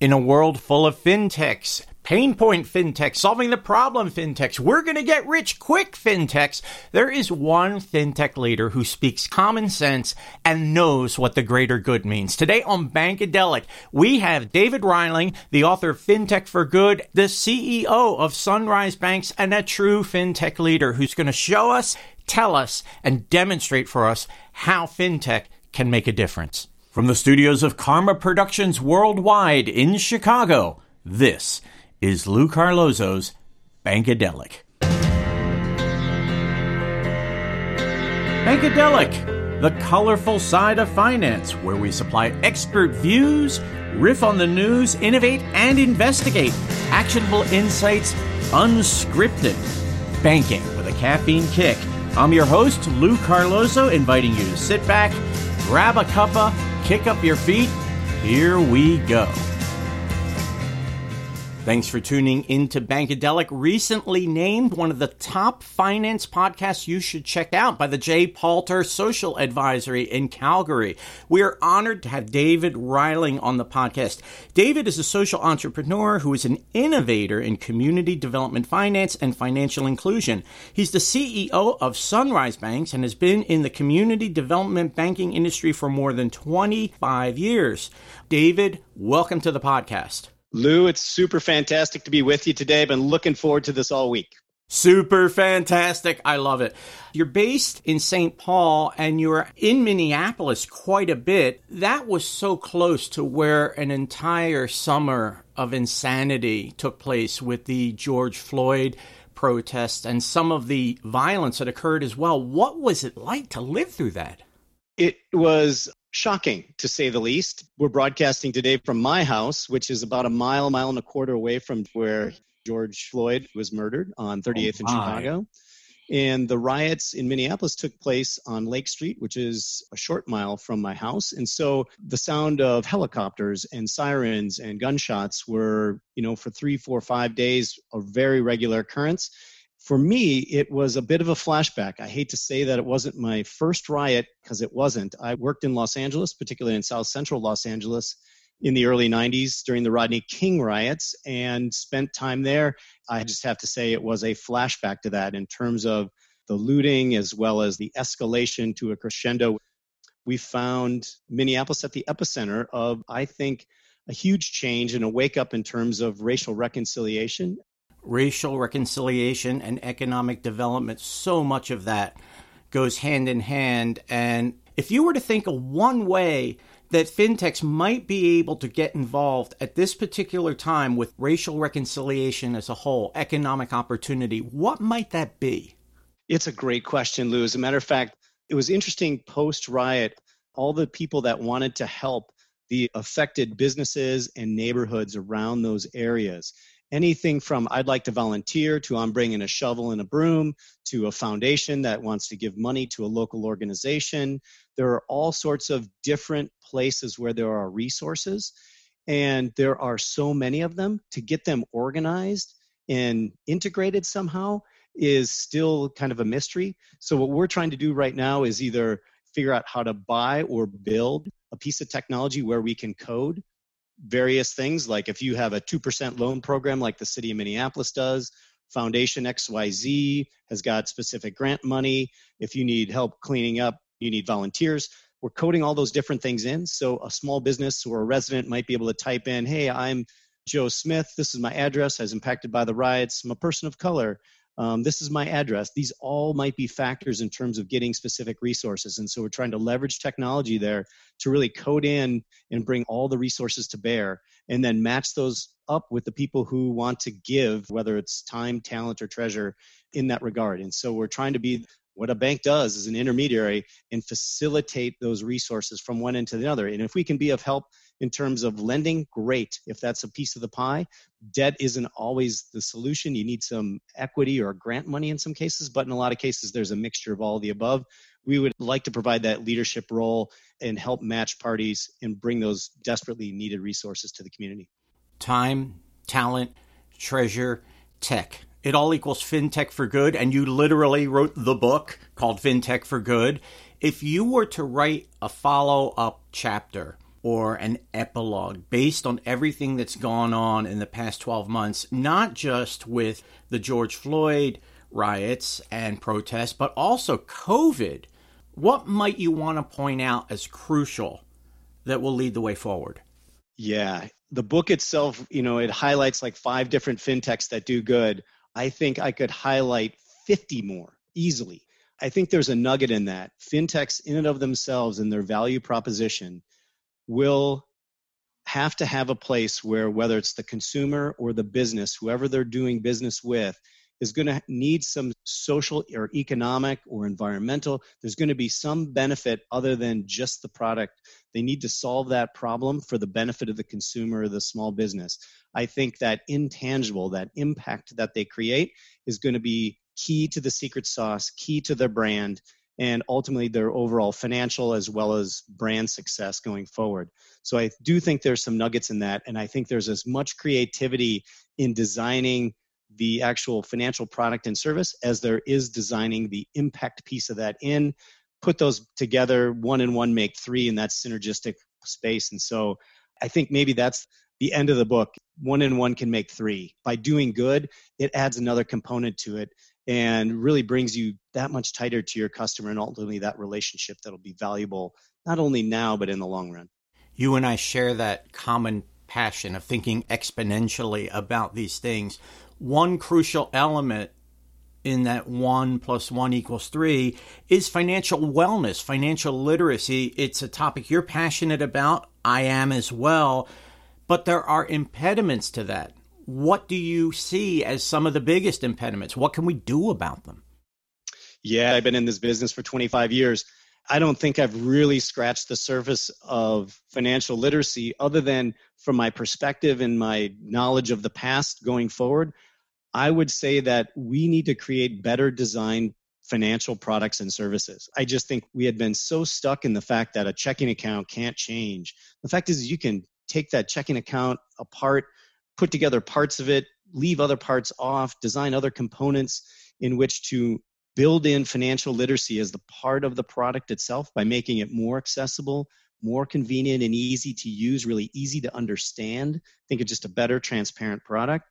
In a world full of fintechs, pain point fintechs, solving the problem fintechs, we're going to get rich quick fintechs, there is one fintech leader who speaks common sense and knows what the greater good means. Today on Bankadelic, we have David Reiling, the author of Fintech for Good, the CEO of Sunrise Banks, and a true fintech leader who's going to show us, tell us, and demonstrate for us how fintech can make a difference. From the studios of Karma Productions Worldwide in Chicago, this is Lou Carlozo's Bankadelic. Bankadelic, the colorful side of finance, where we supply expert views, riff on the news, innovate and investigate, actionable insights, unscripted, banking with a caffeine kick. I'm your host, Lou Carlozo, inviting you to sit back, grab a cuppa, kick up your feet. Here we go. Thanks for tuning into Bankadelic, recently named one of the top finance podcasts you should check out by the Jay Palter Social Advisory in Calgary. We are honored to have David Reiling on the podcast. David is a social entrepreneur who is an innovator in community development finance and financial inclusion. He's the CEO of Sunrise Banks and has been in the community development banking industry for more than 25 years. David, welcome to the podcast. Lou, it's super fantastic to be with you today. I've been looking forward to this all week. Super fantastic. I love it. You're based in St. Paul and you're in Minneapolis quite a bit. That was so close to where an entire summer of insanity took place with the George Floyd protests and some of the violence that occurred as well. What was it like to live through that? It was shocking, to say the least. We're broadcasting today from my house, which is about a mile and a quarter away from where George Floyd was murdered on 38th and Chicago. And the riots in Minneapolis took place on Lake Street, which is a short mile from my house. And so the sound of helicopters and sirens and gunshots were, for 3, 4, 5 days, a very regular occurrence. For me, it was a bit of a flashback. I hate to say that it wasn't my first riot, because it wasn't. I worked in Los Angeles, particularly in South Central Los Angeles, in the early 90s during the Rodney King riots and spent time there. I just have to say it was a flashback to that in terms of the looting as well as the escalation to a crescendo. We found Minneapolis at the epicenter of, I think, a huge change and a wake up in terms of racial reconciliation. Racial reconciliation and economic development, so much of that goes hand in hand. And if you were to think of one way that fintechs might be able to get involved at this particular time with racial reconciliation as a whole, economic opportunity, what might that be? It's a great question, Lou. As a matter of fact, it was interesting post-riot, all the people that wanted to help the affected businesses and neighborhoods around those areas. Anything from I'd like to volunteer to I'm bringing a shovel and a broom to a foundation that wants to give money to a local organization. There are all sorts of different places where there are resources, and there are so many of them. To get them organized and integrated somehow is still kind of a mystery. So what we're trying to do right now is either figure out how to buy or build a piece of technology where we can code various things, like if you have a 2% loan program like the city of Minneapolis does, Foundation XYZ has got specific grant money. If you need help cleaning up, you need volunteers. We're coding all those different things in. So a small business or a resident might be able to type in, hey, I'm Joe Smith. This is my address. I was impacted by the riots. I'm a person of color. This is my address. These all might be factors in terms of getting specific resources. And so we're trying to leverage technology there to really code in and bring all the resources to bear and then match those up with the people who want to give, whether it's time, talent, or treasure in that regard. And so we're trying to be what a bank does as an intermediary and facilitate those resources from one end to the other. And if we can be of help in terms of lending, great. If that's a piece of the pie, debt isn't always the solution. You need some equity or grant money in some cases, but in a lot of cases, there's a mixture of all of the above. We would like to provide that leadership role and help match parties and bring those desperately needed resources to the community. Time, talent, treasure, tech. It all equals Fintech for Good, and you literally wrote the book called Fintech for Good. If you were to write a follow-up chapter or an epilogue based on everything that's gone on in the past 12 months, not just with the George Floyd riots and protests, but also COVID. What might you want to point out as crucial that will lead the way forward? Yeah, the book itself, you know, it highlights like 5 different fintechs that do good. I think I could highlight 50 more easily. I think there's a nugget in that. Fintechs in and of themselves and their value proposition will have to have a place where, whether it's the consumer or the business, whoever they're doing business with, is going to need some social or economic or environmental. There's going to be some benefit other than just the product. They need to solve that problem for the benefit of the consumer or the small business. I think that intangible, that impact that they create is going to be key to the secret sauce, key to their brand, and ultimately their overall financial as well as brand success going forward. So I do think there's some nuggets in that. And I think there's as much creativity in designing the actual financial product and service as there is designing the impact piece of that in. Put those together, 1 and 1 make 3 in that synergistic space. And so I think maybe that's the end of the book. 1 and 1 can make 3. By doing good, it adds another component to it and really brings you that much tighter to your customer and ultimately that relationship that'll be valuable, not only now, but in the long run. You and I share that common passion of thinking exponentially about these things. One crucial element in that 1 + 1 = 3 is financial wellness, financial literacy. It's a topic you're passionate about. I am as well. But there are impediments to that. What do you see as some of the biggest impediments? What can we do about them? Yeah, I've been in this business for 25 years. I don't think I've really scratched the surface of financial literacy other than from my perspective and my knowledge of the past going forward. I would say that we need to create better designed financial products and services. I just think we had been so stuck in the fact that a checking account can't change. The fact is you can take that checking account apart, put together parts of it, leave other parts off, design other components in which to build in financial literacy as the part of the product itself by making it more accessible, more convenient and easy to use, really easy to understand. I think it's just a better, transparent product,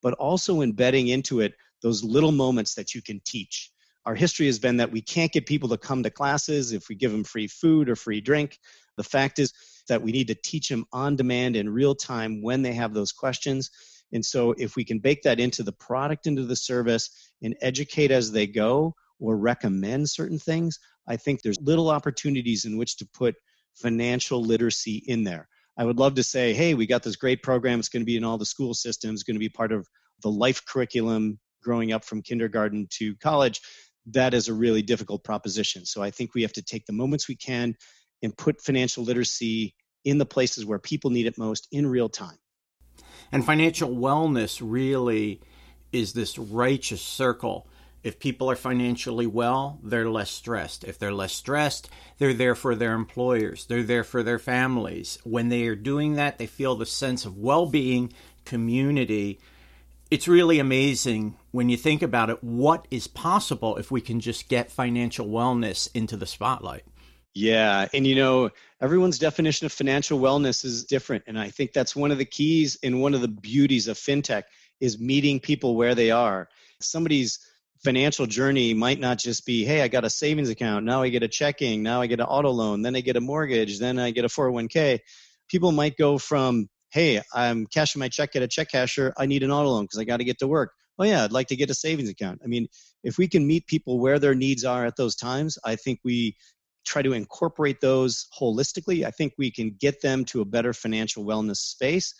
but also embedding into it those little moments that you can teach. Our history has been that we can't get people to come to classes if we give them free food or free drink. The fact is that we need to teach them on demand in real time when they have those questions. And so if we can bake that into the product, into the service, and educate as they go or recommend certain things, I think there's little opportunities in which to put financial literacy in there. I would love to say, hey, we got this great program. It's going to be in all the school systems, going to be part of the life curriculum growing up from kindergarten to college. That is a really difficult proposition. So I think we have to take the moments we can and put financial literacy in the places where people need it most in real time. And financial wellness really is this righteous circle. If people are financially well, they're less stressed. If they're less stressed, they're there for their employers. They're there for their families. When they are doing that, they feel the sense of well-being, community. It's really amazing when you think about it, what is possible if we can just get financial wellness into the spotlight. Yeah. And you know, everyone's definition of financial wellness is different. And I think that's one of the keys and one of the beauties of fintech is meeting people where they are. Somebody's financial journey might not just be, hey, I got a savings account. Now I get a checking. Now I get an auto loan. Then I get a mortgage. Then I get a 401k. People might go from, hey, I'm cashing my check at a check casher. I need an auto loan because I got to get to work. Oh yeah, I'd like to get a savings account. I mean, if we can meet people where their needs are at those times, I think we try to incorporate those holistically. I think we can get them to a better financial wellness space.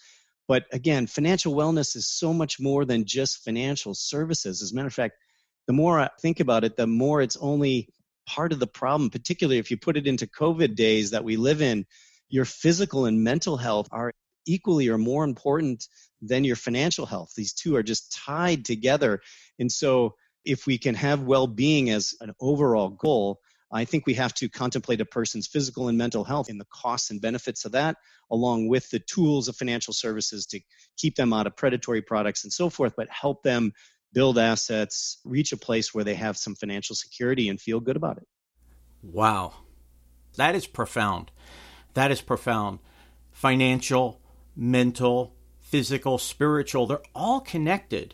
But again, financial wellness is so much more than just financial services. As a matter of fact, the more I think about it, the more it's only part of the problem, particularly if you put it into COVID days that we live in. Your physical and mental health are equally or more important than your financial health. These two are just tied together. And so if we can have well-being as an overall goal, I think we have to contemplate a person's physical and mental health and the costs and benefits of that, along with the tools of financial services to keep them out of predatory products and so forth, but help them build assets, reach a place where they have some financial security and feel good about it. Wow. That is profound. financial, mental, physical, spiritual. They're all connected.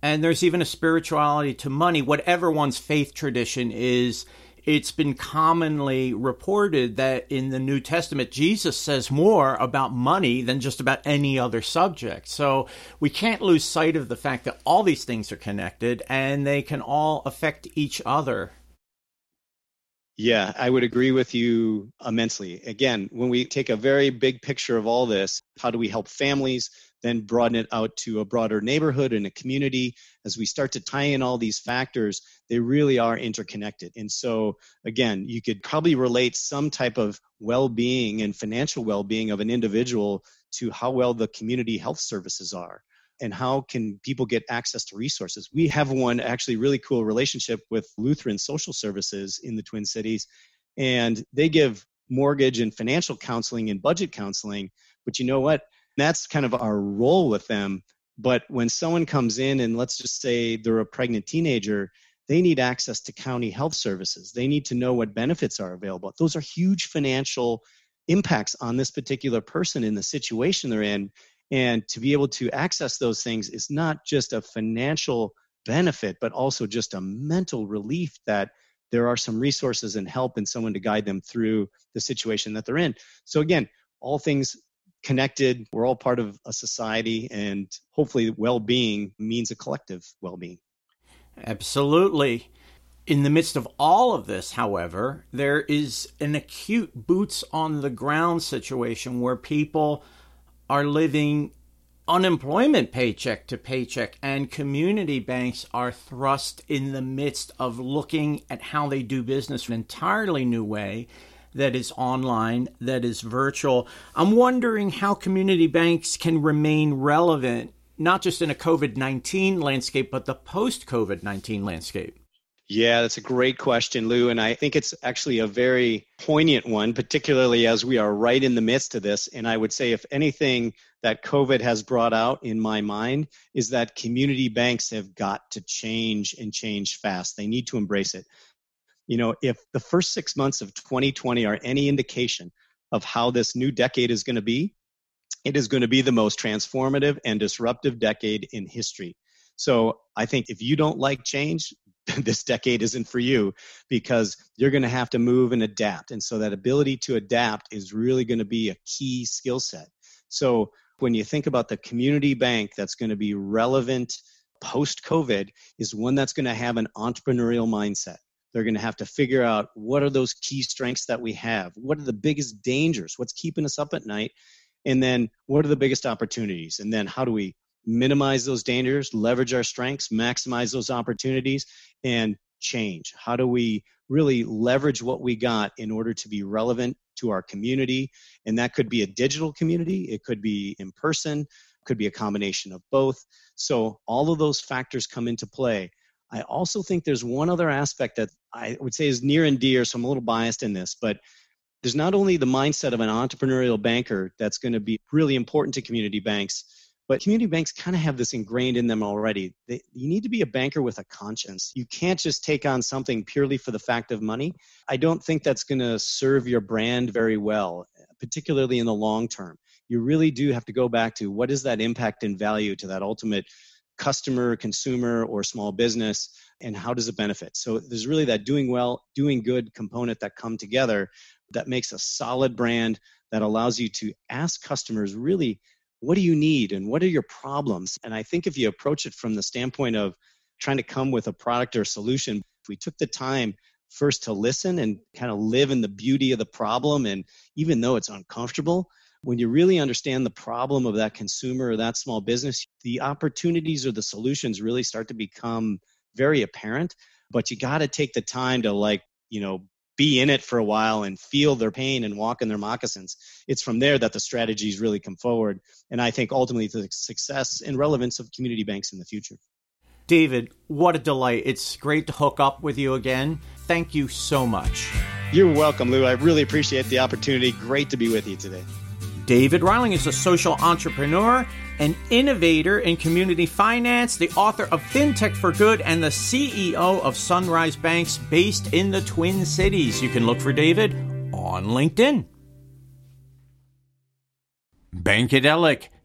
And there's even a spirituality to money. Whatever one's faith tradition is, it's been commonly reported that in the New Testament, Jesus says more about money than just about any other subject. So we can't lose sight of the fact that all these things are connected and they can all affect each other. Yeah, I would agree with you immensely. Again, when we take a very big picture of all this, how do we help families, then broaden it out to a broader neighborhood and a community? As we start to tie in all these factors, they really are interconnected. And so, again, you could probably relate some type of well-being and financial well-being of an individual to how well the community health services are and how can people get access to resources. We have one actually really cool relationship with Lutheran Social Services in the Twin Cities, and they give mortgage and financial counseling and budget counseling, but you know what? That's kind of our role with them. But when someone comes in and let's just say they're a pregnant teenager, they need access to county health services. They need to know what benefits are available. Those are huge financial impacts on this particular person in the situation they're in. And to be able to access those things is not just a financial benefit, but also just a mental relief that there are some resources and help and someone to guide them through the situation that they're in. So again, all things connected. We're all part of a society, and hopefully well-being means a collective well-being. Absolutely. In the midst of all of this, however, there is an acute boots on the ground situation where people are living unemployment paycheck to paycheck, and community banks are thrust in the midst of looking at how they do business in an entirely new way that is online, that is virtual. I'm wondering how community banks can remain relevant, not just in a COVID-19 landscape, but the post-COVID-19 landscape. Yeah, that's a great question, Lou. And I think it's actually a very poignant one, particularly as we are right in the midst of this. And I would say, if anything that COVID has brought out in my mind is that community banks have got to change and change fast. They need to embrace it. You know, if the first 6 months of 2020 are any indication of how this new decade is going to be, it is going to be the most transformative and disruptive decade in history. So I think if you don't like change, this decade isn't for you, because you're going to have to move and adapt. And so that ability to adapt is really going to be a key skill set. So when you think about the community bank that's going to be relevant post-COVID, is one that's going to have an entrepreneurial mindset. They're going to have to figure out, what are those key strengths that we have? What are the biggest dangers? What's keeping us up at night? And then what are the biggest opportunities? And then how do we minimize those dangers, leverage our strengths, maximize those opportunities, and change? How do we really leverage what we got in order to be relevant to our community? And that could be a digital community. It could be in person. It could be a combination of both. So all of those factors come into play. I also think there's one other aspect that I would say is near and dear, so I'm a little biased in this, but there's not only the mindset of an entrepreneurial banker that's going to be really important to community banks, but community banks kind of have this ingrained in them already. You need to be a banker with a conscience. You can't just take on something purely for the fact of money. I don't think that's going to serve your brand very well, particularly in the long term. You really do have to go back to, what is that impact and value to that ultimate customer, consumer, or small business, and how does it benefit? So there's really that doing well, doing good component that come together that makes a solid brand that allows you to ask customers, really, what do you need and what are your problems? And I think if you approach it from the standpoint of trying to come with a product or solution, if we took the time first to listen and kind of live in the beauty of the problem, and even though it's uncomfortable, when you really understand the problem of that consumer or that small business, the opportunities or the solutions really start to become very apparent. But you got to take the time to, like, you know, be in it for a while and feel their pain and walk in their moccasins. It's from there that the strategies really come forward. And I think ultimately the success and relevance of community banks in the future. David, what a delight. It's great to hook up with you again. Thank you so much. You're welcome, Lou. I really appreciate the opportunity. Great to be with you today. David Reiling is a social entrepreneur, an innovator in community finance, the author of Fintech for Good, and the CEO of Sunrise Banks, based in the Twin Cities. You can look for David on LinkedIn. Bankadelic,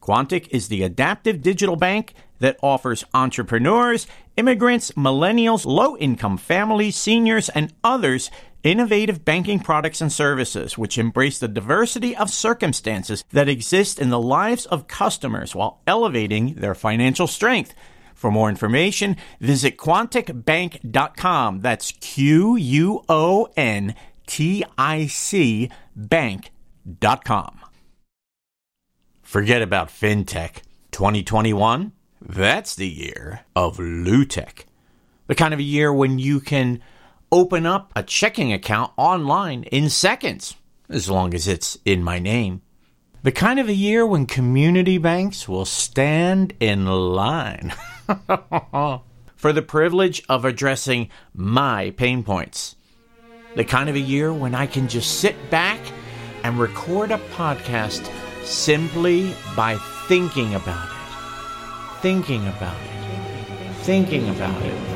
Quantic is the adaptive digital bank that offers entrepreneurs, immigrants, millennials, low-income families, seniors, and others innovative banking products and services which embrace the diversity of circumstances that exist in the lives of customers while elevating their financial strength. For more information, visit quanticbank.com. That's Q-U-O-N-T-I-C bank.com. Forget about fintech. 2021, that's the year of Lutech. The kind of a year when you can open up a checking account online in seconds, as long as it's in my name. The kind of a year when community banks will stand in line for the privilege of addressing my pain points. The kind of a year when I can just sit back and record a podcast simply by thinking about it, thinking about it.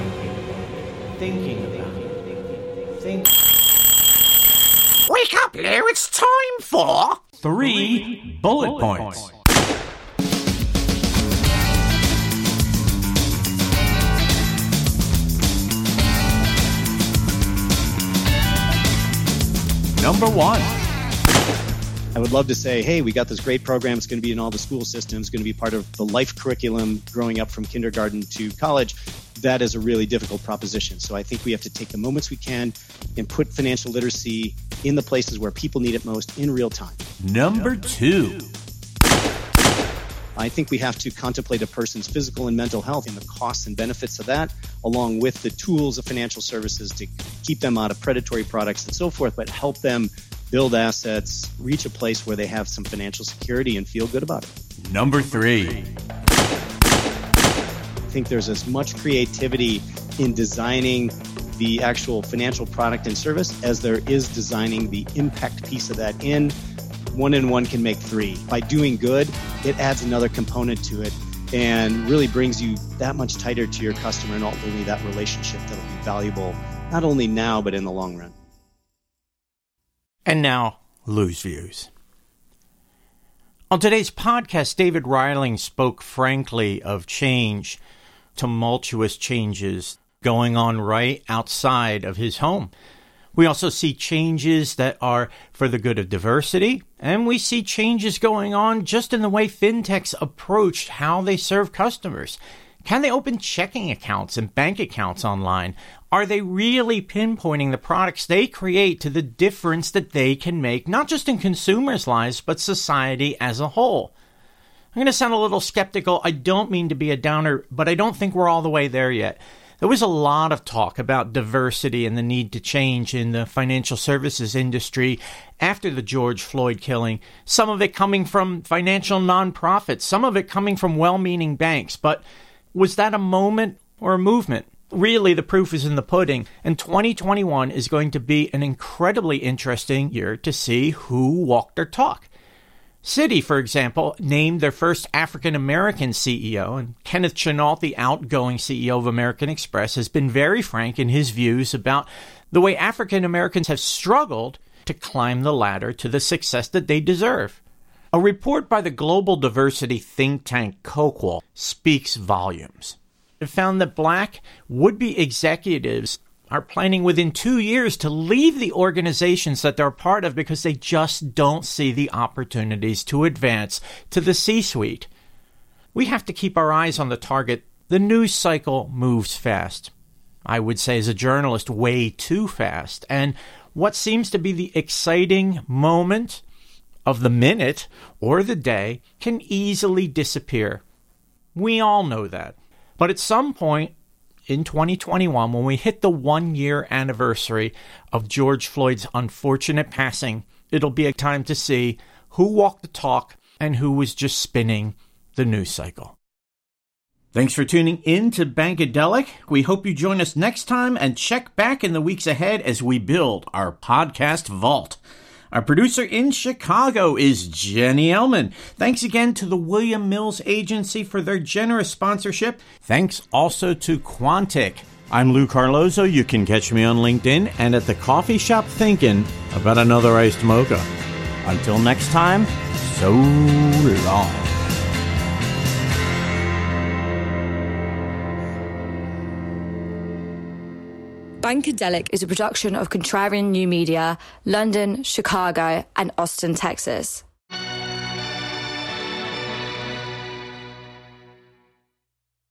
Wake up, Lou, it's time for three bullet points. Number one. I would love to say, hey, we got this great program. It's going to be in all the school systems. It's going to be part of the life curriculum growing up from kindergarten to college. That is a really difficult proposition. So I think we have to take the moments we can and put financial literacy in the places where people need it most in real time. Number two. I think we have to contemplate a person's physical and mental health and the costs and benefits of that, along with the tools of financial services to keep them out of predatory products and so forth, but help them build assets, reach a place where they have some financial security and feel good about it. Number three. I think there's as much creativity in designing the actual financial product and service as there is designing the impact piece of that in. One and one can make three. By doing good, it adds another component to it and really brings you that much tighter to your customer and ultimately that relationship that'll be valuable, not only now, but in the long run. And now, Lou's Views. On today's podcast, David Reiling spoke frankly of change, tumultuous changes going on right outside of his home. We also see changes that are for the good of diversity, and we see changes going on just in the way fintechs approach how they serve customers. Can they open checking accounts and bank accounts online? Are they really pinpointing the products they create to the difference that they can make, not just in consumers' lives, but society as a whole? I'm going to sound a little skeptical. I don't mean to be a downer, but I don't think we're all the way there yet. There was a lot of talk about diversity and the need to change in the financial services industry after the George Floyd killing, some of it coming from financial nonprofits, some of it coming from well-meaning banks, but was that a moment or a movement? Really, the proof is in the pudding, and 2021 is going to be an incredibly interesting year to see who walked their talk. Citi, for example, named their first African-American CEO, and Kenneth Chenault, the outgoing CEO of American Express, has been very frank in his views about the way African-Americans have struggled to climb the ladder to the success that they deserve. A report by the global diversity think tank COQUAL speaks volumes. It found that Black would-be executives are planning within 2 years to leave the organizations that they're part of because they just don't see the opportunities to advance to the C-suite. We have to keep our eyes on the target. The news cycle moves fast. I would say, as a journalist, way too fast. And what seems to be the exciting moment of the minute or the day can easily disappear. We all know that. But at some point in 2021, when we hit the one-year anniversary of George Floyd's unfortunate passing, it'll be a time to see who walked the talk and who was just spinning the news cycle. Thanks for tuning in to Bankadelic. We hope you join us next time and check back in the weeks ahead as we build our podcast vault. Our producer in Chicago is Jenny Ellman. Thanks again to the William Mills Agency for their generous sponsorship. Thanks also to Quantic. I'm Lou Carlozo. You can catch me on LinkedIn and at the coffee shop thinking about another iced mocha. Until next time, so long. Bankadelic is a production of Contrarian New Media, London, Chicago, and Austin, Texas.